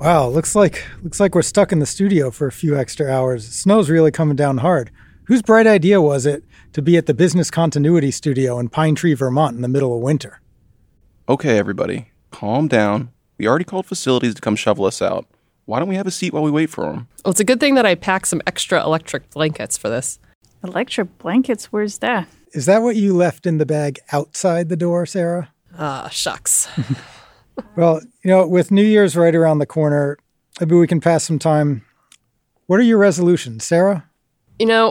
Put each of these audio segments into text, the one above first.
Wow, looks like we're stuck in the studio for a few extra hours. Snow's really coming down hard. Whose bright idea was it to be at the Business Continuity Studio in Pine Tree, Vermont in the middle of winter? Okay, everybody, calm down. We already called facilities to come shovel us out. Why don't we have a seat while we wait for them? Well, it's a good thing that I packed some extra electric blankets for this. Electric blankets? Where's that? Is that what you left in the bag outside the door, Sarah? Ah, shucks. Well, with New Year's right around the corner, maybe we can pass some time. What are your resolutions, Sarah? I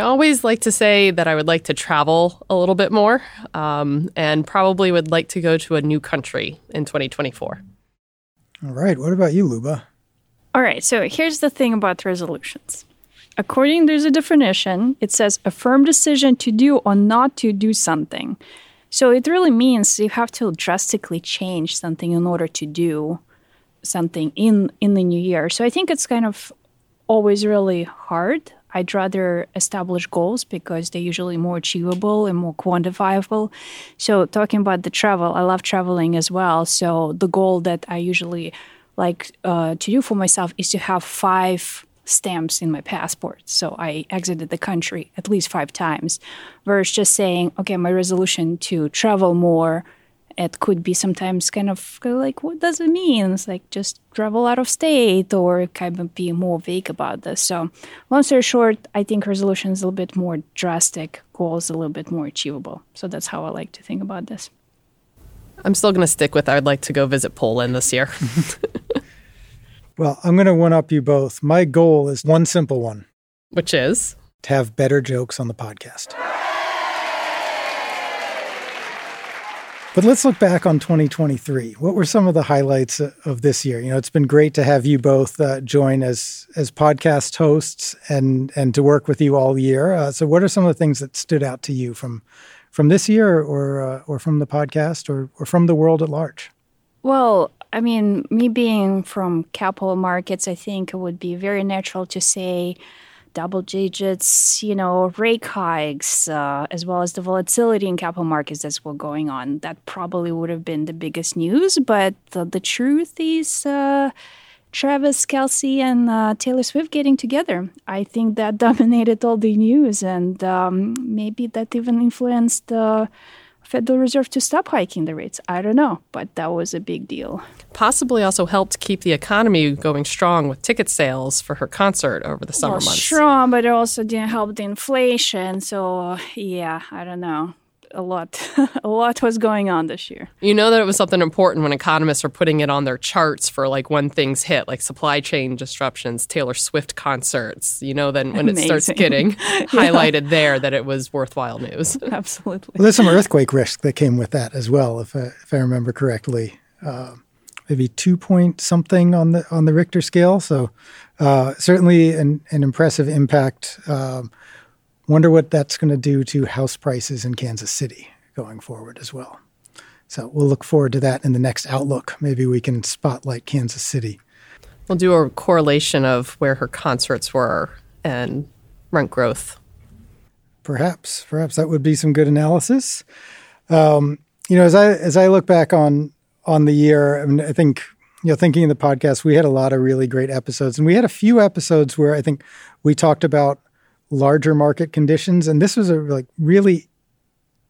always like to say that I would like to travel a little bit more, and probably would like to go to a new country in 2024. All right. What about you, Luba? All right. So here's the thing about resolutions. According to the definition, it says a firm decision to do or not to do something. So it really means you have to drastically change something in order to do something in the new year. So I think it's kind of always really hard. I'd rather establish goals because they're usually more achievable and more quantifiable. So talking about the travel, I love traveling as well. So the goal that I usually like to do for myself is to have 5 stamps in my passport. So I exited the country at least 5 times. Versus just saying, okay, my resolution to travel more, it could be sometimes kind of like, what does it mean? It's like just travel out of state or kind of be more vague about this. So long story short, I think resolution is a little bit more drastic, goals a little bit more achievable. So that's how I like to think about this. I'm still going to stick with I'd like to go visit Poland this year. Well, I'm going to one-up you both. My goal is one simple one. Which is? To have better jokes on the podcast. But let's look back on 2023. What were some of the highlights of this year? It's been great to have you both join as podcast hosts and to work with you all year. So what are some of the things that stood out to you from this year or from the podcast or from the world at large? Well, I mean, me being from capital markets, I think it would be very natural to say double digits, rate hikes, as well as the volatility in capital markets that's what's going on. That probably would have been the biggest news. But the truth is Travis Kelce and Taylor Swift getting together. I think that dominated all the news. And maybe that even influenced the Federal Reserve to stop hiking the rates. I don't know, but that was a big deal. Possibly also helped keep the economy going strong with ticket sales for her concert over the summer months. Strong, but it also didn't help the inflation. So, yeah, I don't know. A lot was going on this year. You know that it was something important when economists are putting it on their charts for when things hit, like supply chain disruptions, Taylor Swift concerts, then when Amazing. It starts getting highlighted there that it was worthwhile news. Absolutely. Well, there's some earthquake risk that came with that as well, if I remember correctly. Maybe 2 point something on the Richter scale. So certainly an impressive impact. Wonder what that's going to do to house prices in Kansas City going forward as well. So we'll look forward to that in the next Outlook. Maybe we can spotlight Kansas City. We'll do a correlation of where her concerts were and rent growth. Perhaps that would be some good analysis. As I look back on the year, I mean, I think thinking in the podcast, we had a lot of really great episodes, and we had a few episodes where I think we talked about larger market conditions. And this was a really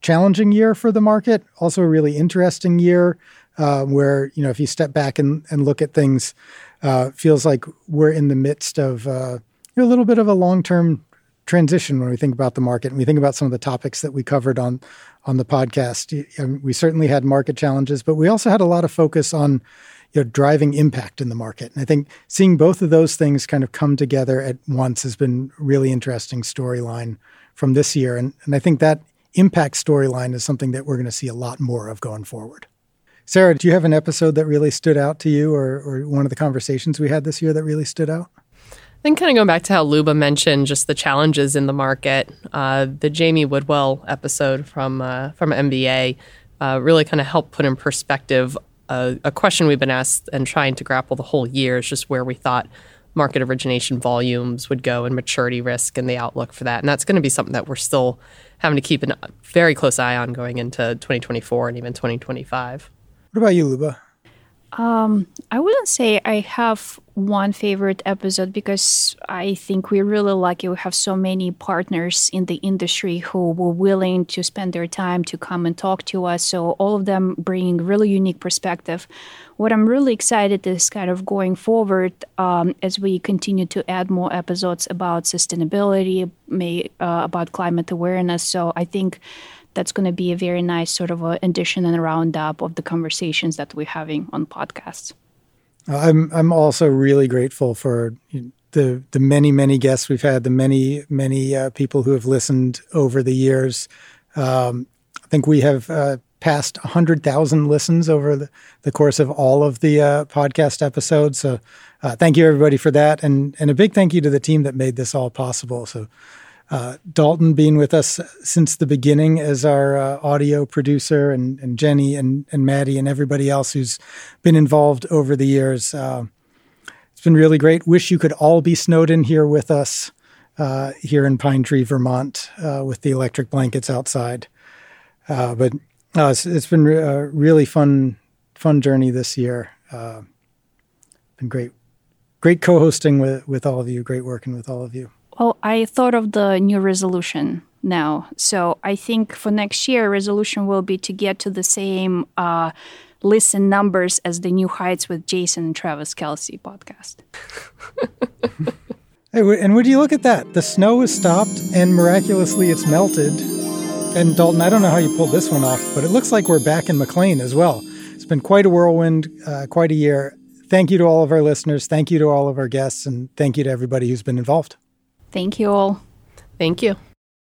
challenging year for the market, also a really interesting year where, if you step back and look at things, feels like we're in the midst of a little bit of a long-term transition when we think about the market and we think about some of the topics that we covered on the podcast. We certainly had market challenges, but we also had a lot of focus on driving impact in the market. And I think seeing both of those things kind of come together at once has been really interesting storyline from this year. And I think that impact storyline is something that we're going to see a lot more of going forward. Sarah, do you have an episode that really stood out to you or one of the conversations we had this year that really stood out? I think kind of going back to how Luba mentioned just the challenges in the market, the Jamie Woodwell episode from MBA really kind of helped put in perspective a question we've been asked and trying to grapple the whole year is just where we thought market origination volumes would go and maturity risk and the outlook for that. And that's going to be something that we're still having to keep a very close eye on going into 2024 and even 2025. What about you, Luba? I wouldn't say I have one favorite episode because I think we're really lucky. We have so many partners in the industry who were willing to spend their time to come and talk to us. So all of them bring really unique perspective. What I'm really excited is kind of going forward as we continue to add more episodes about sustainability, about climate awareness. So I think that's going to be a very nice sort of an addition and a roundup of the conversations that we're having on podcasts. I'm also really grateful for the many, many guests we've had, the many, many people who have listened over the years. I think we have passed 100,000 listens over the course of all of the podcast episodes. So thank you, everybody, for that. And a big thank you to the team that made this all possible. So Dalton being with us since the beginning as our audio producer, and Jenny and Maddie and everybody else who's been involved over the years. It's been really great. Wish you could all be snowed in here with us here in Pine Tree, Vermont, with the electric blankets outside. But it's been a really fun journey this year. Been great co-hosting with all of you, great working with all of you. Well, I thought of the new resolution now. So I think for next year, resolution will be to get to the same listen numbers as the New Heights with Jason and Travis Kelce podcast. Hey, and would you look at that? The snow has stopped and miraculously it's melted. And Dalton, I don't know how you pulled this one off, but it looks like we're back in McLean as well. It's been quite a whirlwind, quite a year. Thank you to all of our listeners. Thank you to all of our guests. And thank you to everybody who's been involved. Thank you all. Thank you.